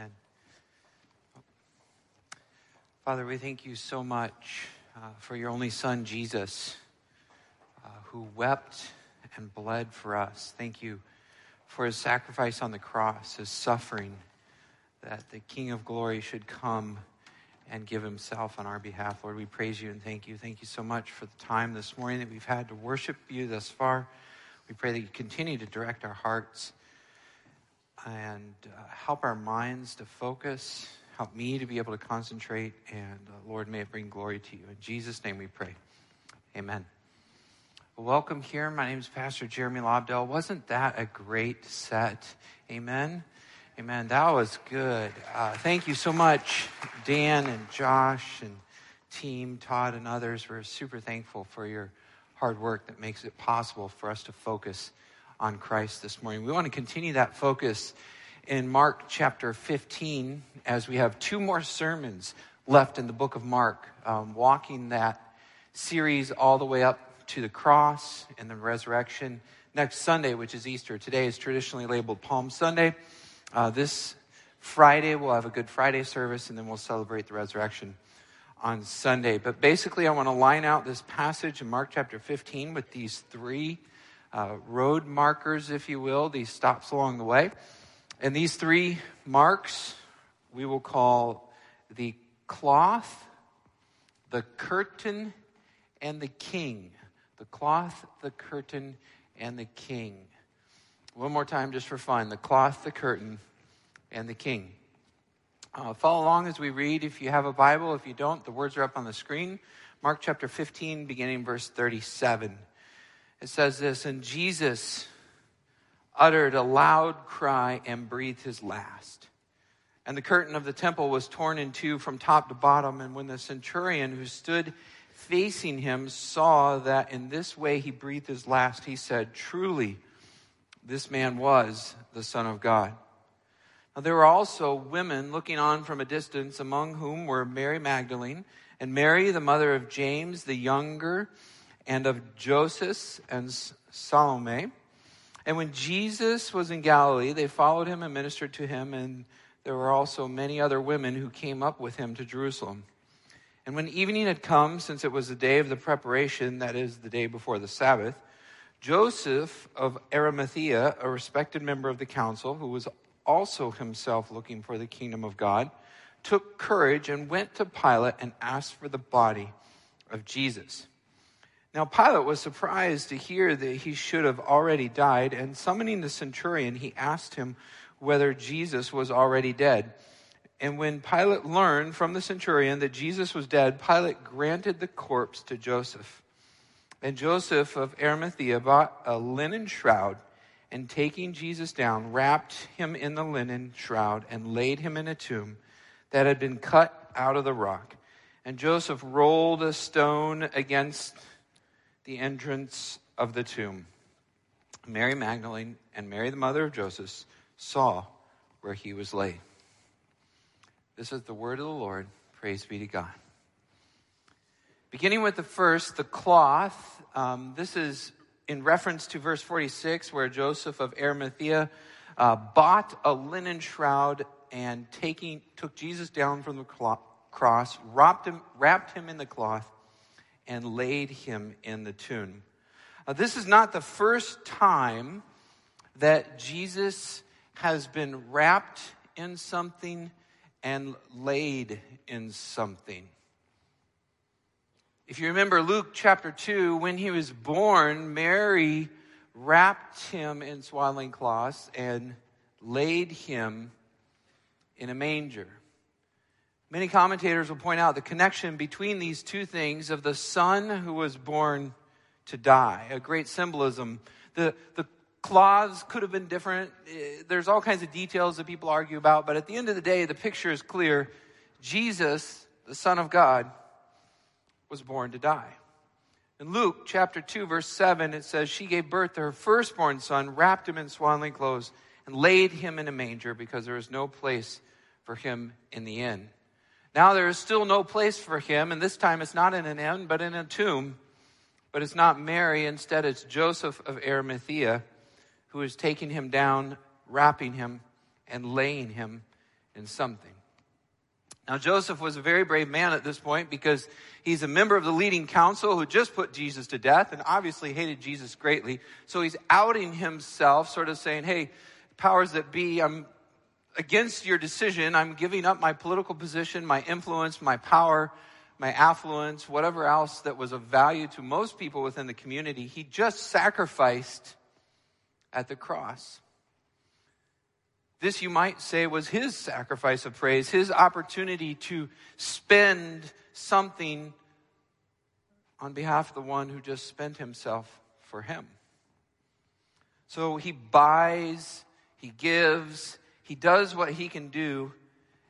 Amen. Father, we thank you so much for your only son, Jesus, who wept and bled for us. Thank you for his sacrifice on the cross, his suffering, that the King of Glory should come and give himself on our behalf. Lord, we praise you and thank you. Thank you so much for the time this morning that we've had to worship you thus far. We pray that you continue to direct our hearts and help our minds to focus. Help me to be able to concentrate. And Lord, may it bring glory to you. In Jesus' name we pray. Amen. Welcome here. My name is Pastor Jeremy Lobdell. Wasn't that a great set? Amen. Amen. That was good. Thank you so much, Dan and Josh and team, Todd and others. We're super thankful for your hard work that makes it possible for us to focus on Christ this morning. We want to continue that focus in Mark chapter 15 as we have two more sermons left in the book of Mark, walking that series all the way up to the cross and the resurrection. Next Sunday, which is Easter, today is traditionally labeled Palm Sunday. This Friday, we'll have a Good Friday service, and then we'll celebrate the resurrection on Sunday. But basically, I want to line out this passage in Mark chapter 15 with these three road markers, if you will, these stops along the way. And these three marks we will call the cloth, the curtain, and the king. The cloth, the curtain, and the king. One more time just for fun. The cloth, the curtain, and the king. Follow along as we read. If you have a Bible, if you don't, the words are up on the screen. Mark chapter 15, beginning verse 37. It says this, "And Jesus uttered a loud cry and breathed his last. And the curtain of the temple was torn in two from top to bottom. And when the centurion who stood facing him saw that in this way he breathed his last, he said, 'Truly, this man was the Son of God.' Now there were also women looking on from a distance, among whom were Mary Magdalene, and Mary, the mother of James the younger, and of Joseph and Salome. And when Jesus was in Galilee, they followed him and ministered to him, and there were also many other women who came up with him to Jerusalem. And when evening had come, since it was the day of the preparation, that is, the day before the Sabbath, Joseph of Arimathea, a respected member of the council, who was also himself looking for the kingdom of God, took courage and went to Pilate and asked for the body of Jesus. Now Pilate was surprised to hear that he should have already died, and summoning the centurion, he asked him whether Jesus was already dead. And when Pilate learned from the centurion that Jesus was dead, Pilate granted the corpse to Joseph. And Joseph of Arimathea bought a linen shroud, and taking Jesus down, wrapped him in the linen shroud and laid him in a tomb that had been cut out of the rock. And Joseph rolled a stone against the entrance of the tomb. Mary Magdalene and Mary, the mother of Joseph, saw where he was laid." This is the word of the Lord. Praise be to God. Beginning with the first, the cloth. This is in reference to verse 46, where Joseph of Arimathea bought a linen shroud and took Jesus down from the cross, wrapped him in the cloth, and laid him in the tomb. This is not the first time that Jesus has been wrapped in something and laid in something. If you remember Luke chapter 2, when he was born, Mary wrapped him in swaddling cloths and laid him in a manger. Many commentators will point out the connection between these two things of the son who was born to die, a great symbolism. The cloths could have been different. There's all kinds of details that people argue about, but at the end of the day, the picture is clear. Jesus, the Son of God, was born to die. In Luke chapter 2, verse 7, it says, "She gave birth to her firstborn son, wrapped him in swaddling clothes, and laid him in a manger because there was no place for him in the inn." Now there is still no place for him, and this time it's not in an inn, but in a tomb. But it's not Mary. Instead, it's Joseph of Arimathea who is taking him down, wrapping him, and laying him in something. Now, Joseph was a very brave man at this point because he's a member of the leading council who just put Jesus to death and obviously hated Jesus greatly. So he's outing himself, sort of saying, hey, powers that be, I'm against your decision. I'm giving up my political position, my influence, my power, my affluence, whatever else that was of value to most people within the community. He just sacrificed at the cross. This, you might say, was his sacrifice of praise, his opportunity to spend something on behalf of the one who just spent himself for him. So he buys, he gives, he does what he can do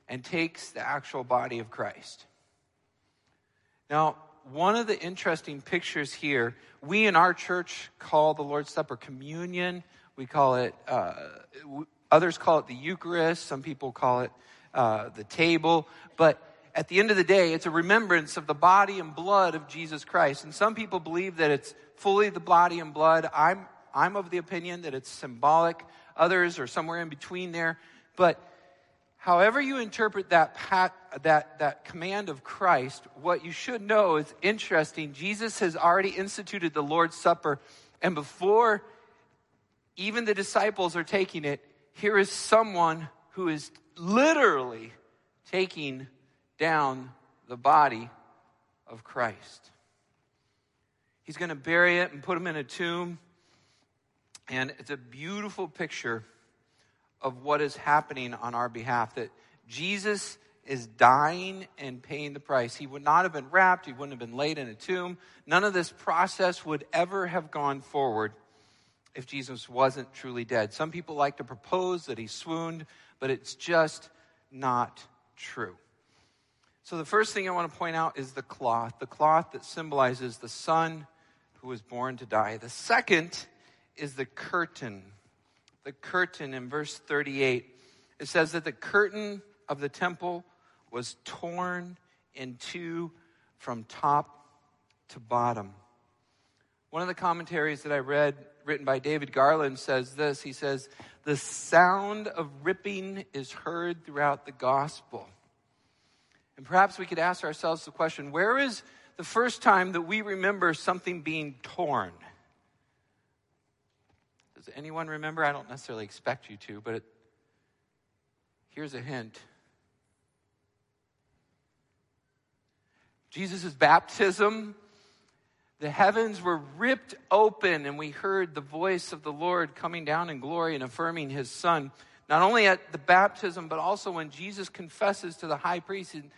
and takes the actual body of Christ. Now, one of the interesting pictures here, we in our church call the Lord's Supper communion. We call it... Others call it the Eucharist. Some people call it the table. But at the end of the day, it's a remembrance of the body and blood of Jesus Christ. And some people believe that it's fully the body and blood. I'm of the opinion that it's symbolic. Others are somewhere in between there. But however you interpret that command of Christ, what you should know is interesting. Jesus has already instituted the Lord's Supper. And before even the disciples are taking it, here is someone who is literally taking down the body of Christ. He's going to bury it and put him in a tomb. And it's a beautiful picture of what is happening on our behalf, that Jesus is dying and paying the price. He would not have been wrapped. He wouldn't have been laid in a tomb. None of this process would ever have gone forward if Jesus wasn't truly dead. Some people like to propose that he swooned, but it's just not true. So the first thing I want to point out is the cloth that symbolizes the son who was born to die. The second is the curtain in verse 38. It says that the curtain of the temple was torn in two from top to bottom. One of the commentaries that I read, written by David Garland, says this. He says, the sound of ripping is heard throughout the gospel. And perhaps we could ask ourselves the question, where is the first time that we remember something being torn? Does anyone remember? I don't necessarily expect you to, but here's a hint. Jesus' baptism. The heavens were ripped open and we heard the voice of the Lord coming down in glory and affirming his son. Not only at the baptism, but also when Jesus confesses to the high priest, and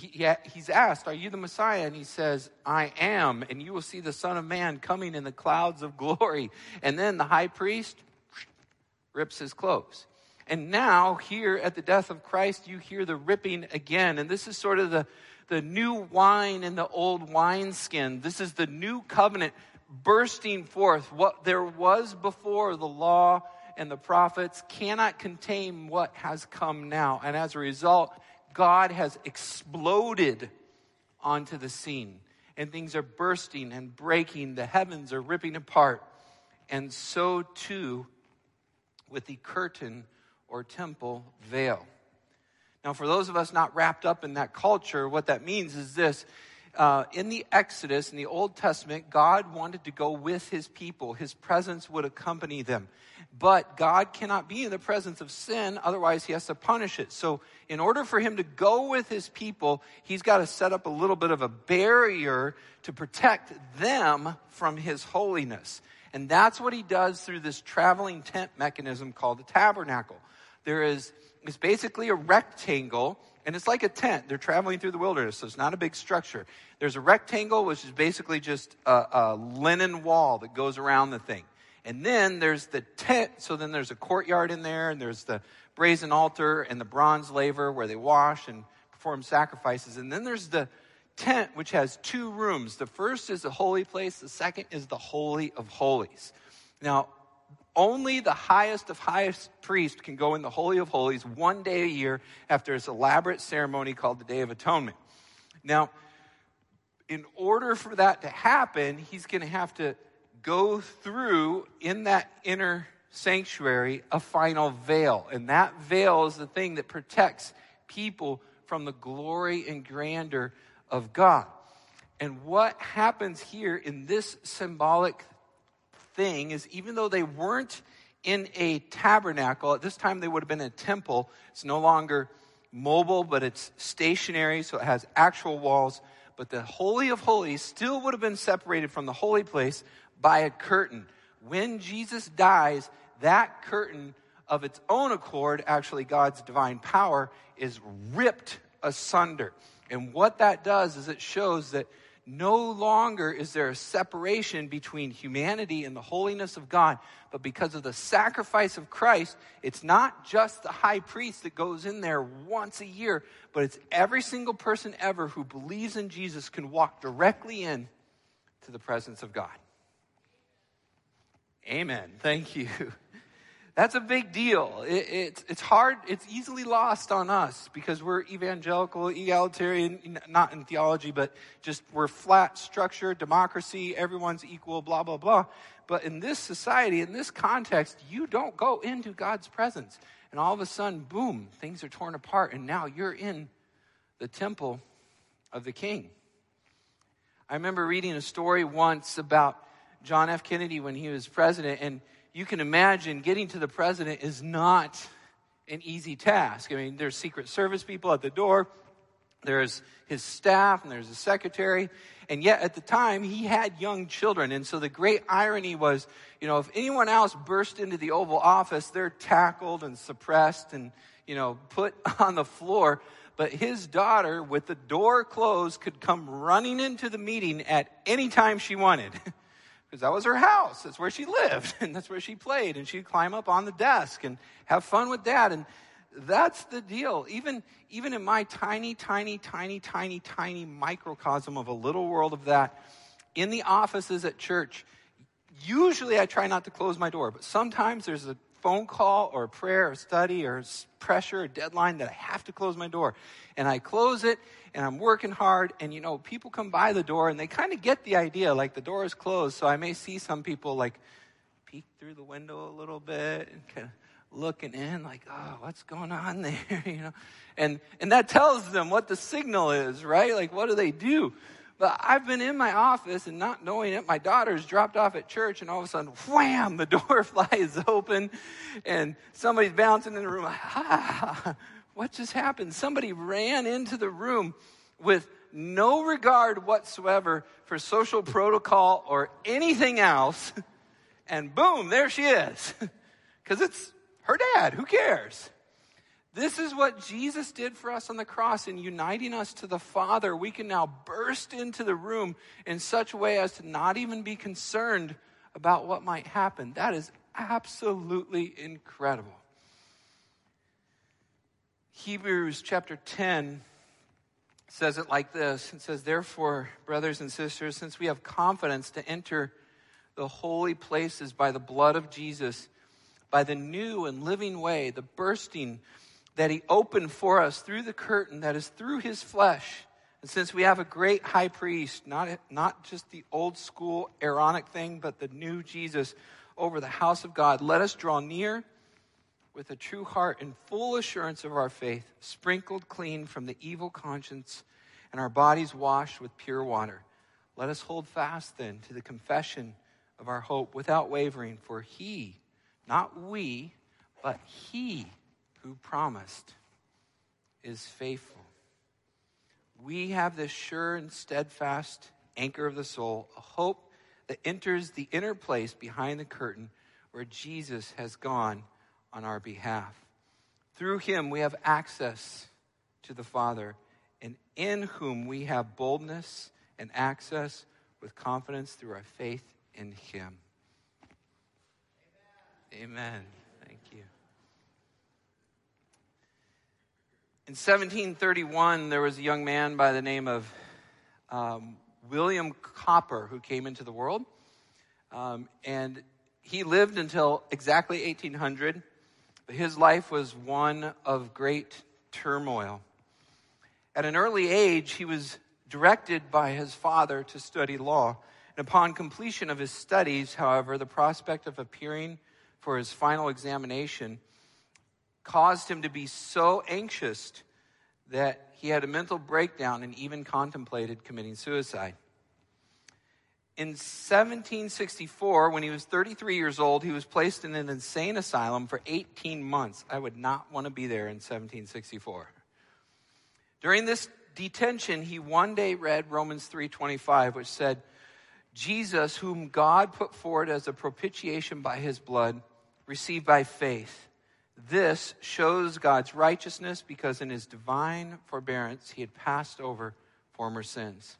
he's asked, are you the Messiah? And he says, I am. And you will see the Son of Man coming in the clouds of glory. And then the high priest rips his clothes. And now here at the death of Christ, you hear the ripping again. And this is sort of the new wine in the old wineskin. This is the new covenant bursting forth. What there was before, the law and the prophets cannot contain what has come now. And as a result, God has exploded onto the scene. And things are bursting and breaking. The heavens are ripping apart. And so too with the curtain or temple veil. Now, for those of us not wrapped up in that culture, what that means is this. In the Exodus, in the Old Testament, God wanted to go with his people. His presence would accompany them. But God cannot be in the presence of sin, otherwise he has to punish it. So in order for him to go with his people, he's got to set up a little bit of a barrier to protect them from his holiness. And that's what he does through this traveling tent mechanism called the tabernacle. It's basically a rectangle, and it's like a tent. They're traveling through the wilderness, so it's not a big structure. There's a rectangle, which is basically just a linen wall that goes around the thing. And then there's the tent, so then there's a courtyard in there, and there's the brazen altar and the bronze laver where they wash and perform sacrifices. And then there's the tent, which has two rooms. The first is the holy place. The second is the holy of holies. Now, only the highest of highest priest can go in the Holy of Holies one day a year after this elaborate ceremony called the Day of Atonement. Now, in order for that to happen, he's going to have to go through in that inner sanctuary a final veil. And that veil is the thing that protects people from the glory and grandeur of God. And what happens here in this symbolic thing is, even though they weren't in a tabernacle, at this time they would have been in a temple. It's no longer mobile, but it's stationary, so it has actual walls. But the Holy of Holies still would have been separated from the holy place by a curtain. When Jesus dies, that curtain of its own accord, actually God's divine power, is ripped asunder. And what that does is it shows that no longer is there a separation between humanity and the holiness of God. But because of the sacrifice of Christ, it's not just the high priest that goes in there once a year, but it's every single person ever who believes in Jesus can walk directly in to the presence of God. Amen. Thank you. That's a big deal. It's hard. It's easily lost on us because we're evangelical, egalitarian, not in theology, but just we're flat structure, democracy, everyone's equal, blah, blah, blah. But in this society, in this context, you don't go into God's presence. And all of a sudden, boom, things are torn apart. And now you're in the temple of the King. I remember reading a story once about John F. Kennedy when he was president, and you can imagine getting to the president is not an easy task. I mean, there's Secret Service people at the door. There's his staff and there's a secretary. And yet at the time he had young children. And so the great irony was, you know, if anyone else burst into the Oval Office, they're tackled and suppressed and, you know, put on the floor. But his daughter with the door closed could come running into the meeting at any time she wanted. Because that was her house. That's where she lived. And that's where she played. And she'd climb up on the desk and have fun with dad. And that's the deal. Even in my tiny microcosm of a little world of that, in the offices at church, usually I try not to close my door. But sometimes there's a phone call or a prayer or study or pressure or deadline that I have to close my door. And I close it and I'm working hard. And, you know, people come by the door and they kind of get the idea, like the door is closed. So I may see some people like peek through the window a little bit and kind of looking in like, oh, what's going on there? You know, and that tells them what the signal is, right? Like, what do they do? But I've been in my office and not knowing it, my daughter's dropped off at church and all of a sudden, wham, the door flies open and somebody's bouncing in the room. What just happened? Somebody ran into the room with no regard whatsoever for social protocol or anything else. And boom, there she is. Because it's her dad. Who cares? This is what Jesus did for us on the cross in uniting us to the Father. We can now burst into the room in such a way as to not even be concerned about what might happen. That is absolutely incredible. Hebrews chapter 10 says it like this. It says, therefore, brothers and sisters, since we have confidence to enter the holy places by the blood of Jesus, by the new and living way, the bursting that he opened for us through the curtain that is through his flesh. And since we have a great high priest, not just the old school Aaronic thing, but the new Jesus over the house of God, let us draw near with a true heart and full assurance of our faith, sprinkled clean from the evil conscience and our bodies washed with pure water. Let us hold fast then to the confession of our hope without wavering, for he, not we, but he who promised is faithful. We have this sure and steadfast anchor of the soul, a hope that enters the inner place behind the curtain where Jesus has gone on our behalf. Through him we have access to the Father, and in whom we have boldness and access with confidence through our faith in him. Amen. Amen. Thank you. In 1731, there was a young man by the name of William Cowper who came into the world. And he lived until exactly 1800. But his life was one of great turmoil. At an early age, he was directed by his father to study law. And upon completion of his studies, however, the prospect of appearing for his final examination caused him to be so anxious that he had a mental breakdown and even contemplated committing suicide. In 1764, when he was 33 years old, he was placed in an insane asylum for 18 months. I would not want to be there in 1764. During this detention, he one day read Romans 3:25, which said, Jesus, whom God put forward as a propitiation by his blood, received by faith. This shows God's righteousness because in his divine forbearance, he had passed over former sins.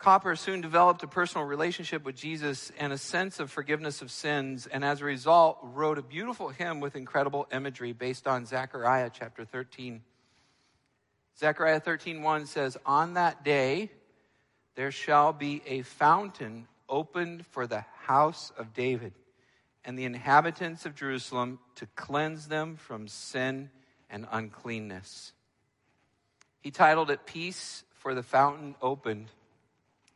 Cowper soon developed a personal relationship with Jesus and a sense of forgiveness of sins, and as a result, wrote a beautiful hymn with incredible imagery based on Zechariah chapter 13. Zechariah 13:1 says, on that day, there shall be a fountain opened for the house of David and the inhabitants of Jerusalem to cleanse them from sin and uncleanness. He titled it Peace for the Fountain Opened.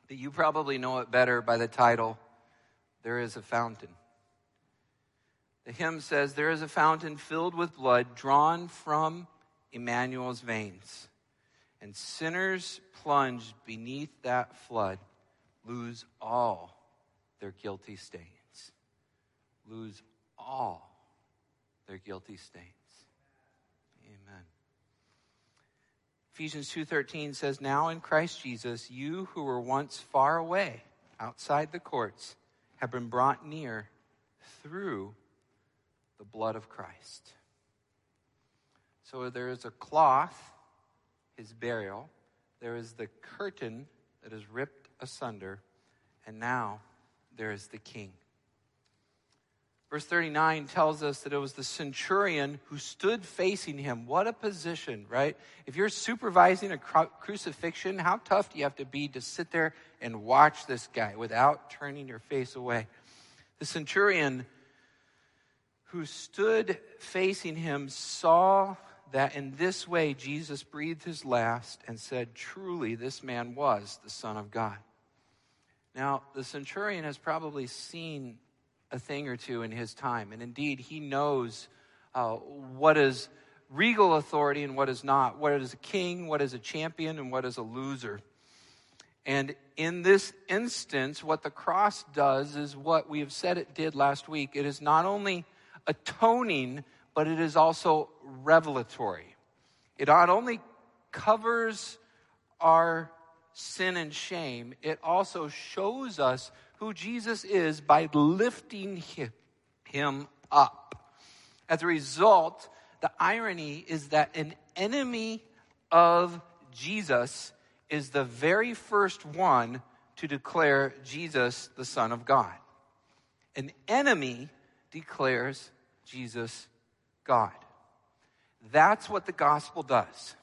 But you probably know it better by the title, There is a Fountain. The hymn says, there is a fountain filled with blood drawn from Emmanuel's veins, and sinners plunged beneath that flood lose all their guilty stains. Lose all their guilty stains. Amen. Ephesians 2:13 says, now in Christ Jesus, you who were once far away, outside the courts, have been brought near through the blood of Christ. So there is a cloth, his burial. There is the curtain that is ripped asunder. And now there is the king. Verse 39 tells us that it was the centurion who stood facing him. What a position, right? If you're supervising a crucifixion, how tough do you have to be to sit there and watch this guy without turning your face away? The centurion who stood facing him saw that in this way Jesus breathed his last and said, truly, this man was the Son of God. Now, the centurion has probably seen a thing or two in his time. And indeed, he knows what is regal authority and what is not. What is a king, what is a champion, and what is a loser. And in this instance, what the cross does is what we have said it did last week. It is not only atoning, but it is also revelatory. It not only covers our sin and shame, it also shows us who Jesus is by lifting him up. As a result, the irony is that an enemy of Jesus is the very first one to declare Jesus the Son of God. An enemy declares Jesus God. That's what the gospel does.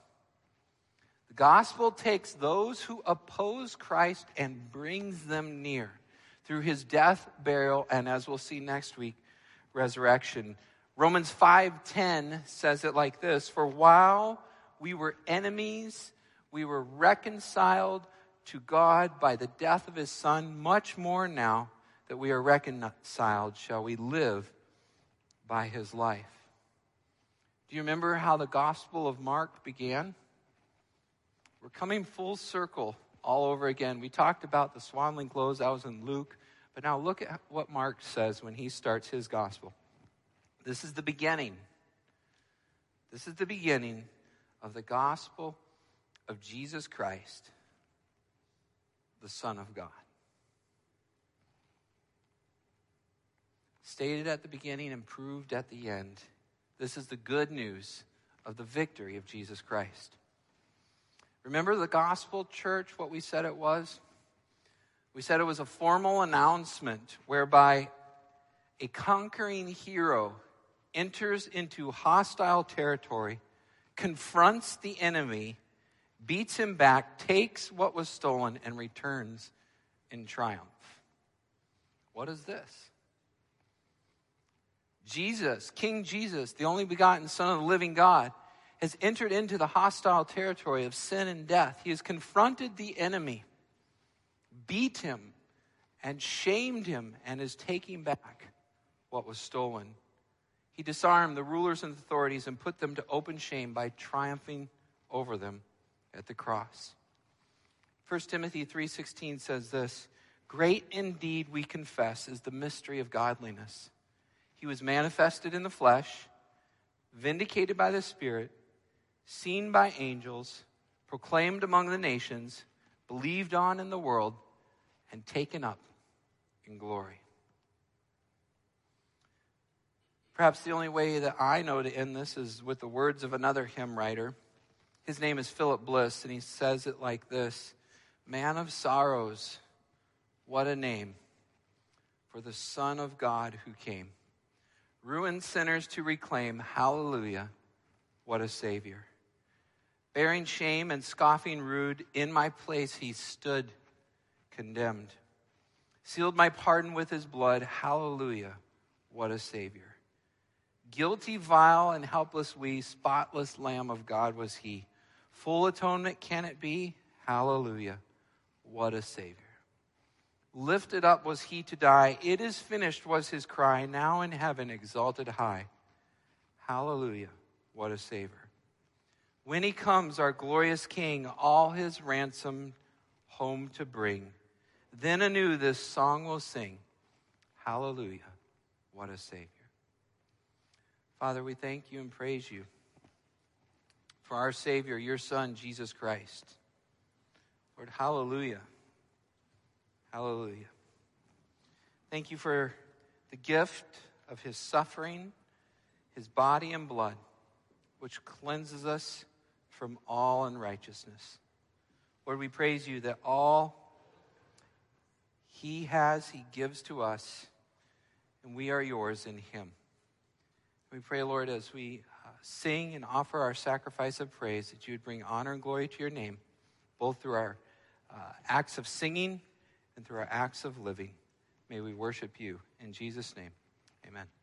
The gospel takes those who oppose Christ and brings them near through his death, burial, and as we'll see next week, resurrection. Romans 5:10 says it like this, for while we were enemies, we were reconciled to God by the death of his Son. Much more now that we are reconciled, shall we live by his life. Do you remember how the Gospel of Mark began? We're coming full circle all over again. We talked about the swaddling clothes. I was in Luke. But now look at what Mark says when he starts his gospel. This is the beginning. This is the beginning of the gospel of Jesus Christ, the Son of God. Stated at the beginning and proved at the end. This is the good news of the victory of Jesus Christ. Remember the gospel church, what we said it was? We said it was a formal announcement whereby a conquering hero enters into hostile territory, confronts the enemy, beats him back, takes what was stolen, and returns in triumph. What is this? Jesus, King Jesus, the only begotten Son of the living God, has entered into the hostile territory of sin and death. He has confronted the enemy, beat him, and shamed him, and is taking back what was stolen. He disarmed the rulers and authorities and put them to open shame by triumphing over them at the cross. 1 Timothy 3:16 says this, "Great indeed, we confess, is the mystery of godliness. He was manifested in the flesh, vindicated by the Spirit, seen by angels, proclaimed among the nations, believed on in the world, and taken up in glory." Perhaps the only way that I know to end this is with the words of another hymn writer. His name is Philip Bliss, and he says it like this, "Man of sorrows, what a name for the Son of God who came. Ruined sinners to reclaim, hallelujah, what a Savior. Bearing shame and scoffing rude, in my place he stood condemned. Sealed my pardon with his blood, hallelujah, what a Savior. Guilty, vile, and helpless we, spotless Lamb of God was he. Full atonement can it be? Hallelujah, what a Savior. Lifted up was he to die. It is finished was his cry. Now in heaven exalted high. Hallelujah, what a Savior. When he comes, our glorious King, all his ransom home to bring. Then anew this song will sing. Hallelujah, what a Savior." Father, we thank you and praise you for our Savior, your Son, Jesus Christ. Lord, hallelujah. Hallelujah. Thank you for the gift of his suffering, his body and blood, which cleanses us from all unrighteousness. Lord, we praise you that all he has, he gives to us, and we are yours in him. We pray, Lord, as we sing and offer our sacrifice of praise, that you would bring honor and glory to your name, both through our acts of singing and through our acts of living. May we worship you. In Jesus' name, amen.